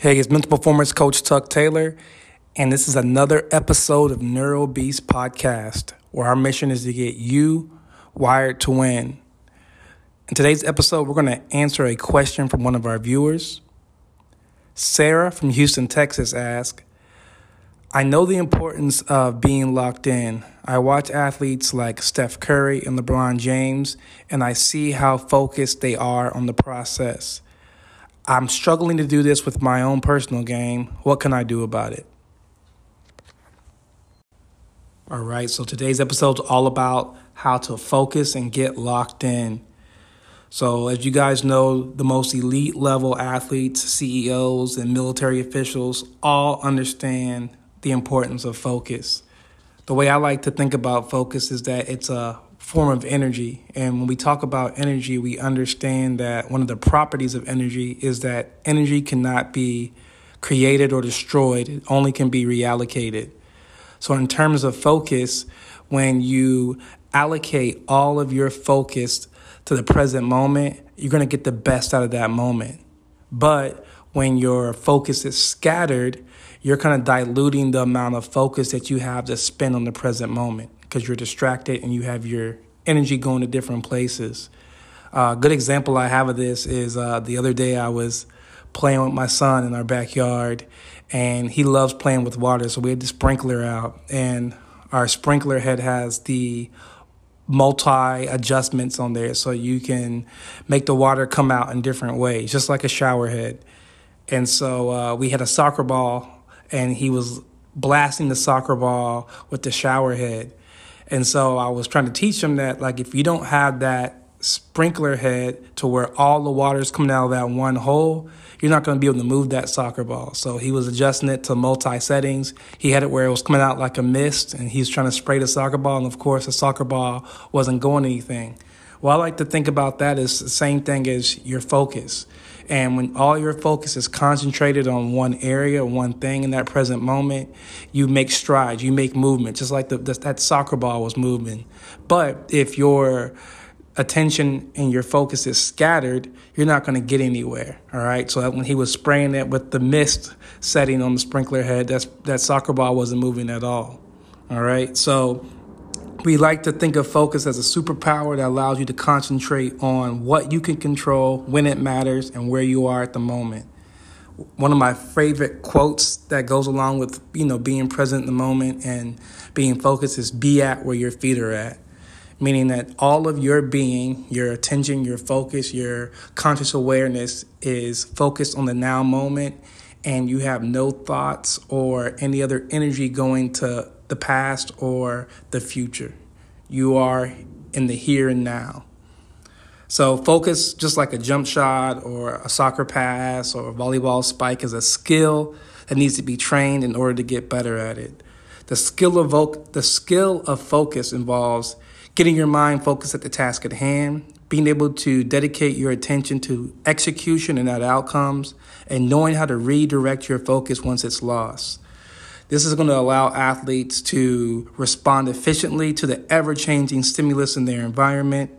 Hey, it's mental performance coach Tuck Taylor, and this is another episode of NeuroBeast Podcast, where our mission is to get you wired to win. In today's episode, we're going to answer a question from one of our viewers. Sarah from Houston, Texas asks, I know the importance of being locked in. I watch athletes like Steph Curry and LeBron James, and I see how focused they are on the process. I'm struggling to do this with my own personal game. What can I do about it? All right, so today's episode's all about how to focus and get locked in. So as you guys know, the most elite level athletes, CEOs, and military officials all understand the importance of focus. The way I like to think about focus is that it's a form of energy. And when we talk about energy, we understand that one of the properties of energy is that energy cannot be created or destroyed. It only can be reallocated. So in terms of focus, when you allocate all of your focus to the present moment, you're going to get the best out of that moment. But when your focus is scattered, you're kind of diluting the amount of focus that you have to spend on the present moment, because you're distracted and you have your energy going to different places. A good example I have of this is the other day I was playing with my son in our backyard, and he loves playing with water, so we had the sprinkler out, and our sprinkler head has the multi-adjustments on there, so you can make the water come out in different ways, just like a shower head. And so we had a soccer ball, and he was blasting the soccer ball with the shower head. And so I was trying to teach him that, like, if you don't have that sprinkler head to where all the water is coming out of that one hole, you're not going to be able to move that soccer ball. So he was adjusting it to multi-settings. He had it where it was coming out like a mist, and he's trying to spray the soccer ball. And, of course, the soccer ball wasn't going anything. Well, I like to think about that as the same thing as your focus. And when all your focus is concentrated on one area, one thing in that present moment, you make strides, you make movement, just like that soccer ball was moving. But if your attention and your focus is scattered, you're not going to get anywhere, all right? So when he was spraying it with the mist setting on the sprinkler head, that soccer ball wasn't moving at all right? So we like to think of focus as a superpower that allows you to concentrate on what you can control, when it matters, and where you are at the moment. One of my favorite quotes that goes along with, being present in the moment and being focused is be at where your feet are at, meaning that all of your being, your attention, your focus, your conscious awareness is focused on the now moment, and you have no thoughts or any other energy going to the past or the future. You are in the here and now. So focus, just like a jump shot or a soccer pass or a volleyball spike, is a skill that needs to be trained in order to get better at it. The skill of focus involves getting your mind focused at the task at hand, being able to dedicate your attention to execution and not outcomes, and knowing how to redirect your focus once it's lost. This is going to allow athletes to respond efficiently to the ever-changing stimulus in their environment,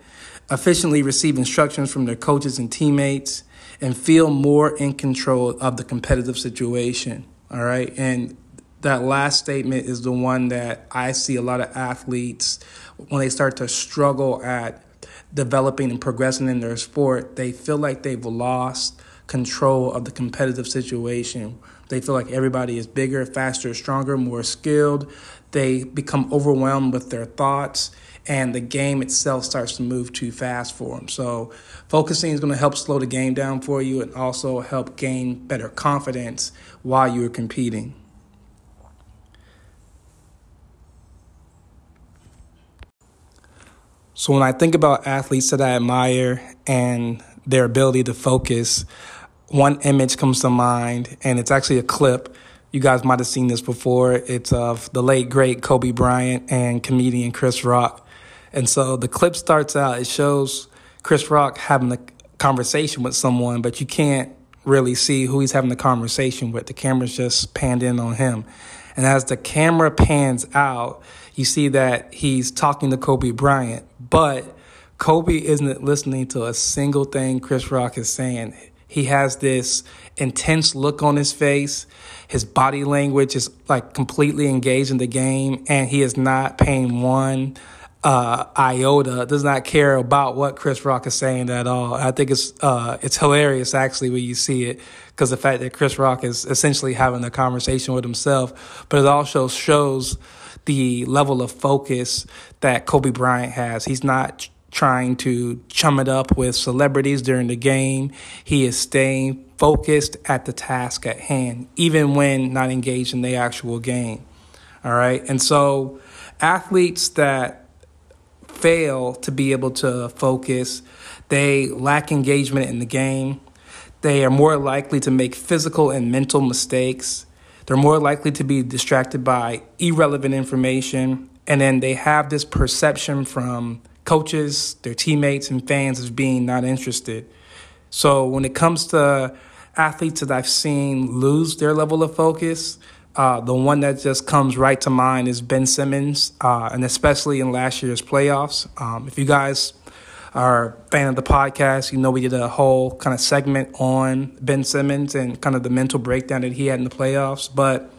efficiently receive instructions from their coaches and teammates, and feel more in control of the competitive situation, all right? And that last statement is the one that I see a lot of athletes, when they start to struggle at developing and progressing in their sport, they feel like they've lost control of the competitive situation. They feel like everybody is bigger, faster, stronger, more skilled. They become overwhelmed with their thoughts, and the game itself starts to move too fast for them. So focusing is going to help slow the game down for you and also help gain better confidence while you're competing. So when I think about athletes that I admire and their ability to focus, one image comes to mind, and it's actually a clip. You guys might have seen this before. It's of the late, great Kobe Bryant and comedian Chris Rock. And so the clip starts out, it shows Chris Rock having a conversation with someone, but you can't really see who he's having the conversation with. The camera's just panned in on him. And as the camera pans out, you see that he's talking to Kobe Bryant, but Kobe isn't listening to a single thing Chris Rock is saying. He has this intense look on his face. His body language is like completely engaged in the game, and he is not paying one iota, does not care about what Chris Rock is saying at all. I think it's hilarious, actually, when you see it, because the fact that Chris Rock is essentially having a conversation with himself, but it also shows the level of focus that Kobe Bryant has. He's not trying to chum it up with celebrities during the game. He is staying focused at the task at hand, even when not engaged in the actual game. All right. And so athletes that fail to be able to focus, they lack engagement in the game. They are more likely to make physical and mental mistakes. They're more likely to be distracted by irrelevant information. And then they have this perception from coaches, their teammates, and fans as being not interested. So when it comes to athletes that I've seen lose their level of focus, the one that just comes right to mind is Ben Simmons, and especially in last year's playoffs. If you guys are a fan of the podcast, you know we did a whole kind of segment on Ben Simmons and kind of the mental breakdown that he had in the playoffs. But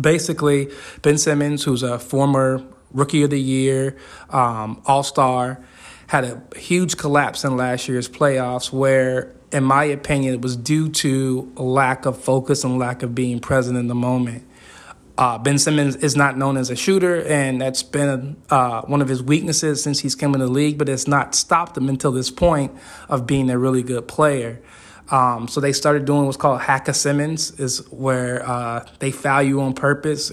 basically, Ben Simmons, who's a former Rookie of the Year, All-Star, had a huge collapse in last year's playoffs where, in my opinion, it was due to a lack of focus and lack of being present in the moment. Ben Simmons is not known as a shooter, and that's been one of his weaknesses since he's come in the league, but it's not stopped him until this point of being a really good player. So they started doing what's called Hack-a-Simmons, is where they foul you on purpose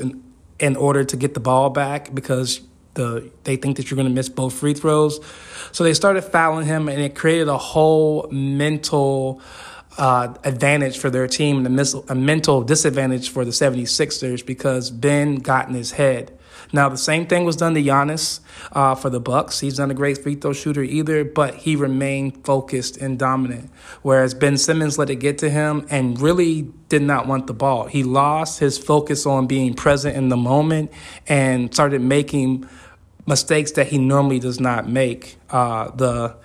in order to get the ball back because they think that you're going to miss both free throws. So they started fouling him, and it created a whole mental advantage for their team and a mental disadvantage for the 76ers because Ben got in his head. Now, the same thing was done to Giannis for the Bucks. He's not a great free throw shooter either, but he remained focused and dominant, whereas Ben Simmons let it get to him and really did not want the ball. He lost his focus on being present in the moment and started making mistakes that he normally does not make. The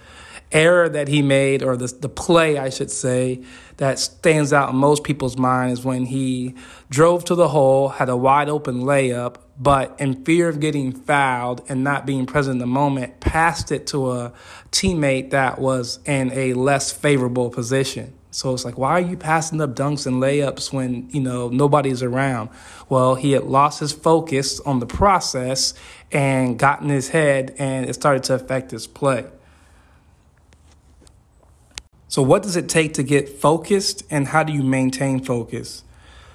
error that he made, or the play, I should say, that stands out in most people's mind is when he drove to the hole, had a wide open layup, but in fear of getting fouled and not being present in the moment, passed it to a teammate that was in a less favorable position. So it's like, why are you passing up dunks and layups when, nobody's around? Well, he had lost his focus on the process and got in his head, and it started to affect his play. So what does it take to get focused, and how do you maintain focus?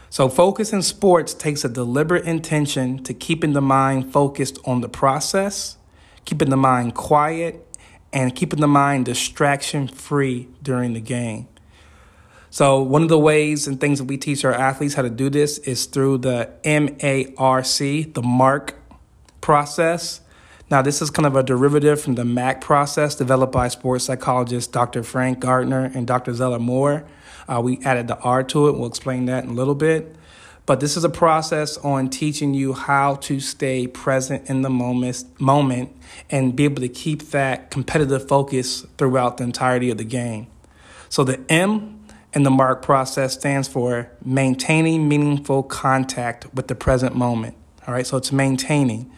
So focus in sports takes a deliberate intention to keeping the mind focused on the process, keeping the mind quiet, and keeping the mind distraction-free during the game. So one of the ways and things that we teach our athletes how to do this is through the MARC, the MARC process. Now, this is kind of a derivative from the MAC process developed by sports psychologists Dr. Frank Gardner and Dr. Zeller Moore. We added the R to it. We'll explain that in a little bit. But this is a process on teaching you how to stay present in the moment and be able to keep that competitive focus throughout the entirety of the game. So the M in the MARC process stands for maintaining meaningful contact with the present moment. All right, so it's maintaining.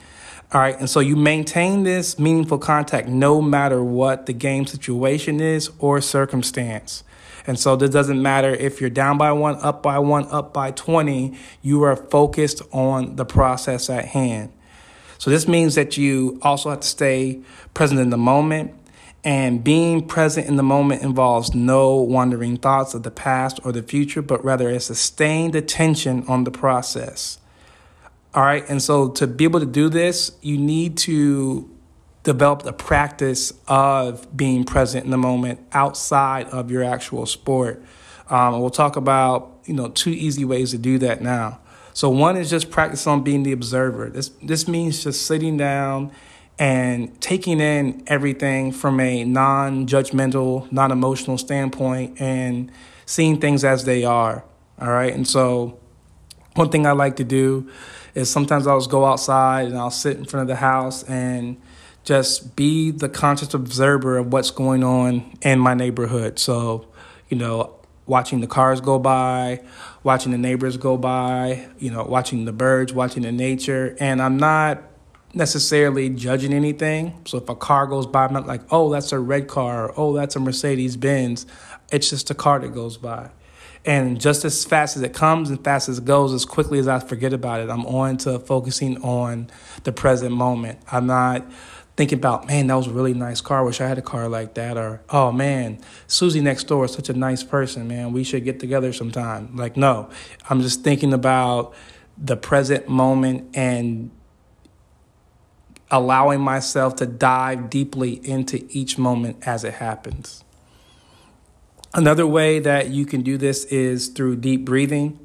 All right, and so you maintain this meaningful contact no matter what the game situation is or circumstance. And so this doesn't matter if you're down by one, up by 20, you are focused on the process at hand. So this means that you also have to stay present in the moment, and being present in the moment involves no wandering thoughts of the past or the future, but rather a sustained attention on the process. All right, and so to be able to do this, you need to develop the practice of being present in the moment outside of your actual sport. We'll talk about, two easy ways to do that now. So one is just practice on being the observer. This means just sitting down and taking in everything from a non-judgmental, non-emotional standpoint and seeing things as they are. All right, and so one thing I like to do is sometimes I'll just go outside and I'll sit in front of the house and just be the conscious observer of what's going on in my neighborhood. So, watching the cars go by, watching the neighbors go by, you know, watching the birds, watching the nature. And I'm not necessarily judging anything. So if a car goes by, I'm not like, oh, that's a red car, or, oh, that's a Mercedes-Benz. It's just a car that goes by. And just as fast as it comes and fast as it goes, as quickly as I forget about it, I'm on to focusing on the present moment. I'm not thinking about, man, that was a really nice car. I wish I had a car like that. Or, oh, man, Susie next door is such a nice person, man. We should get together sometime. Like, no, I'm just thinking about the present moment and allowing myself to dive deeply into each moment as it happens. Another way that you can do this is through deep breathing.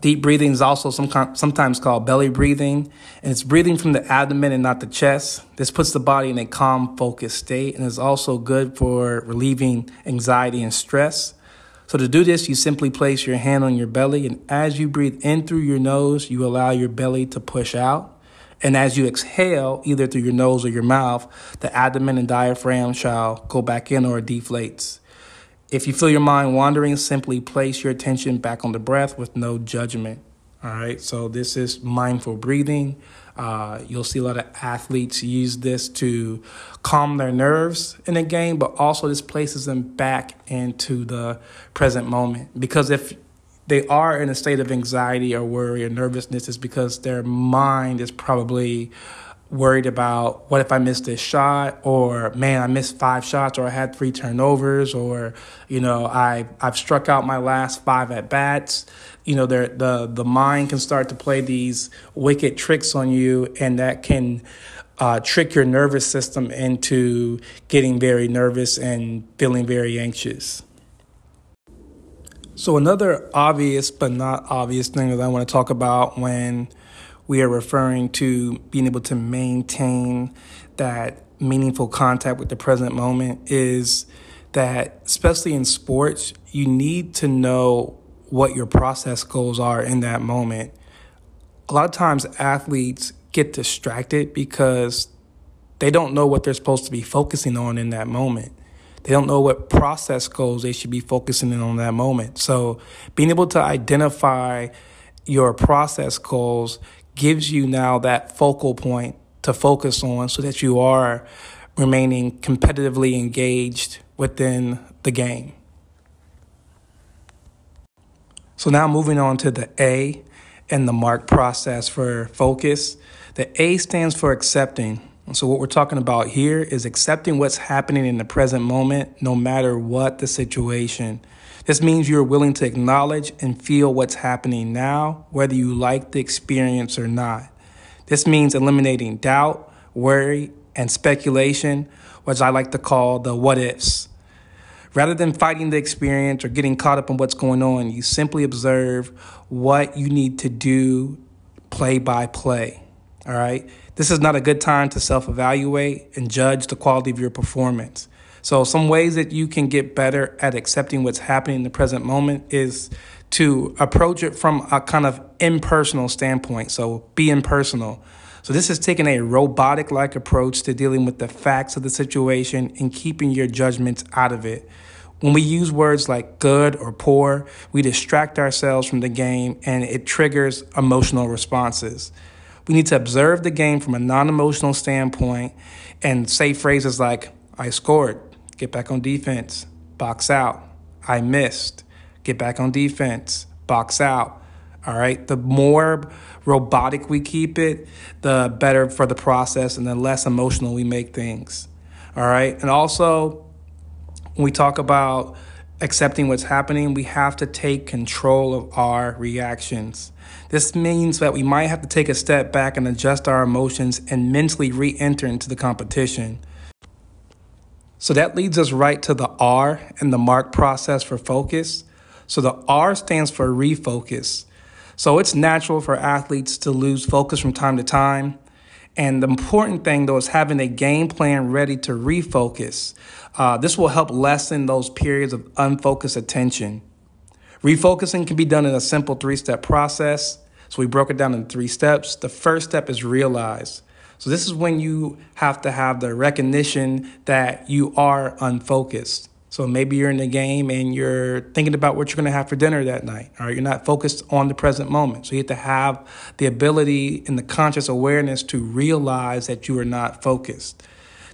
Deep breathing is also sometimes called belly breathing, and it's breathing from the abdomen and not the chest. This puts the body in a calm, focused state, and is also good for relieving anxiety and stress. So to do this, you simply place your hand on your belly, and as you breathe in through your nose, you allow your belly to push out. And as you exhale, either through your nose or your mouth, the abdomen and diaphragm shall go back in or deflates. If you feel your mind wandering, simply place your attention back on the breath with no judgment. All right, so this is mindful breathing. You'll see a lot of athletes use this to calm their nerves in a game, but also this places them back into the present moment. Because if they are in a state of anxiety or worry or nervousness, it's because their mind is probably worried about, what if I missed this shot, or man, I missed 5 shots, or I had 3 turnovers, or, you know, I've struck out my last 5 at bats. You know, the mind can start to play these wicked tricks on you, and that can trick your nervous system into getting very nervous and feeling very anxious. So another obvious but not obvious thing that I want to talk about when we are referring to being able to maintain that meaningful contact with the present moment is that, especially in sports, you need to know what your process goals are in that moment. A lot of times athletes get distracted because they don't know what they're supposed to be focusing on in that moment. They don't know what process goals they should be focusing in on that moment. So being able to identify your process goals gives you now that focal point to focus on, so that you are remaining competitively engaged within the game. So now moving on to the A and the MARC process for focus. The A stands for accepting. And so what we're talking about here is accepting what's happening in the present moment, no matter what the situation. This means you're willing to acknowledge and feel what's happening now, whether you like the experience or not. This means eliminating doubt, worry, and speculation, which I like to call the what-ifs. Rather than fighting the experience or getting caught up in what's going on, you simply observe what you need to do play by play. All right? This is not a good time to self-evaluate and judge the quality of your performance. So some ways that you can get better at accepting what's happening in the present moment is to approach it from a kind of impersonal standpoint. So be impersonal. So this is taking a robotic-like approach to dealing with the facts of the situation and keeping your judgments out of it. When we use words like good or poor, we distract ourselves from the game, and it triggers emotional responses. We need to observe the game from a non-emotional standpoint and say phrases like, I scored. Get back on defense, box out. I missed, get back on defense, box out. All right, the more robotic we keep it, the better for the process and the less emotional we make things. All right, and also when we talk about accepting what's happening, we have to take control of our reactions. This means that we might have to take a step back and adjust our emotions and mentally re-enter into the competition. So that leads us right to the R and the MARC process for focus. So the R stands for refocus. So it's natural for athletes to lose focus from time to time. And the important thing, though, is having a game plan ready to refocus. This will help lessen those periods of unfocused attention. Refocusing can be done in a simple 3-step process. So we broke it down in 3 steps. The first step is realize. So this is when you have to have the recognition that you are unfocused. So maybe you're in the game and you're thinking about what you're going to have for dinner that night. All right, you're not focused on the present moment. So you have to have the ability and the conscious awareness to realize that you are not focused.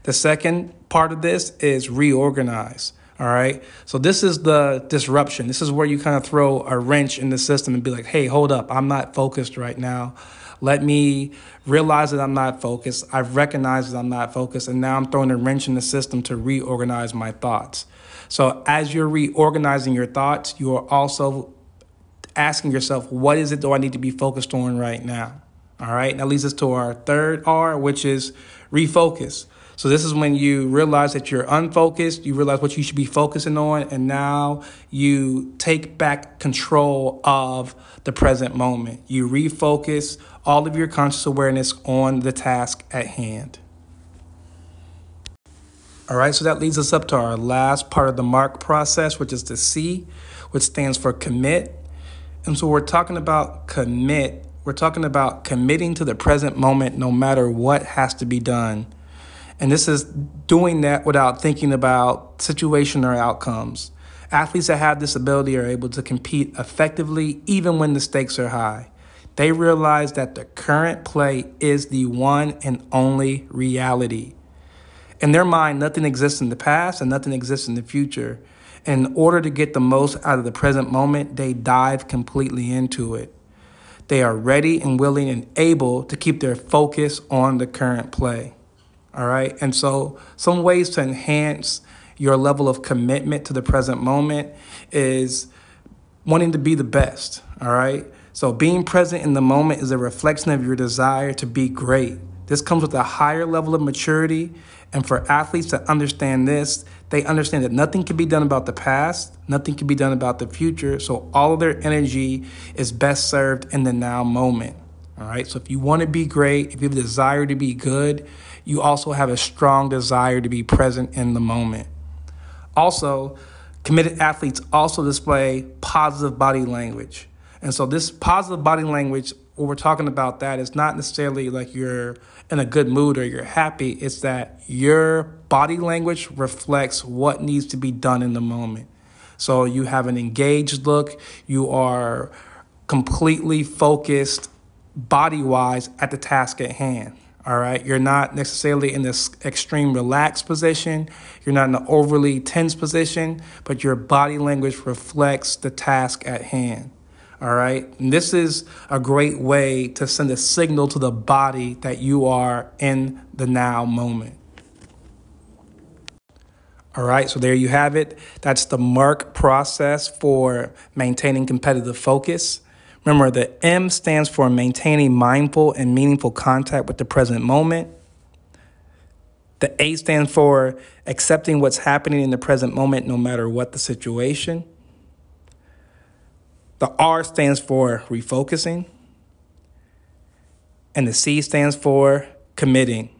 The second part of this is reorganize. All right. So this is the disruption. This is where you kind of throw a wrench in the system and be like, hey, hold up. I'm not focused right now. Let me realize that I'm not focused. I've recognized that I'm not focused. And now I'm throwing a wrench in the system to reorganize my thoughts. So as you're reorganizing your thoughts, you are also asking yourself, what is it do I need to be focused on right now? All right. And that leads us to our third R, which is refocus. So this is when you realize that you're unfocused, you realize what you should be focusing on, and now you take back control of the present moment. You refocus all of your conscious awareness on the task at hand. All right, so that leads us up to our last part of the MARC process, which is the C, which stands for commit. And so we're talking about commit. We're talking about committing to the present moment no matter what has to be done. And this is doing that without thinking about situation or outcomes. Athletes that have this ability are able to compete effectively even when the stakes are high. They realize that the current play is the one and only reality. In their mind, nothing exists in the past and nothing exists in the future. In order to get the most out of the present moment, they dive completely into it. They are ready and willing and able to keep their focus on the current play. All right. And so some ways to enhance your level of commitment to the present moment is wanting to be the best. All right. So being present in the moment is a reflection of your desire to be great. This comes with a higher level of maturity. And for athletes to understand this, they understand that nothing can be done about the past. Nothing can be done about the future. So all of their energy is best served in the now moment. All right. So if you want to be great, if you have a desire to be good, you also have a strong desire to be present in the moment. Also, committed athletes also display positive body language. And so this positive body language, what we're talking about that is not necessarily like you're in a good mood or you're happy. It's that your body language reflects what needs to be done in the moment. So you have an engaged look. You are completely focused body-wise at the task at hand, all right? You're not necessarily in this extreme relaxed position. You're not in an overly tense position, but your body language reflects the task at hand, all right? And this is a great way to send a signal to the body that you are in the now moment. All right, so there you have it. That's the MARC process for maintaining competitive focus. Remember, the M stands for maintaining mindful and meaningful contact with the present moment. The A stands for accepting what's happening in the present moment, no matter what the situation. The R stands for refocusing. And the C stands for committing.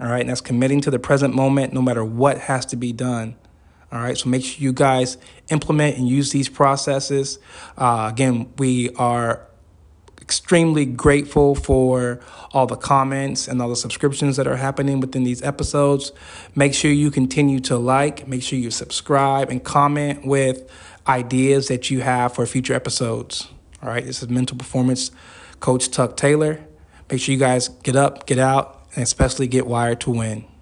All right, and that's committing to the present moment, no matter what has to be done. All right, so make sure you guys implement and use these processes. Again, we are extremely grateful for all the comments and all the subscriptions that are happening within these episodes. Make sure you continue to like, make sure you subscribe and comment with ideas that you have for future episodes. All right, this is Mental Performance Coach Tuck Taylor. Make sure you guys get up, get out, and especially get wired to win.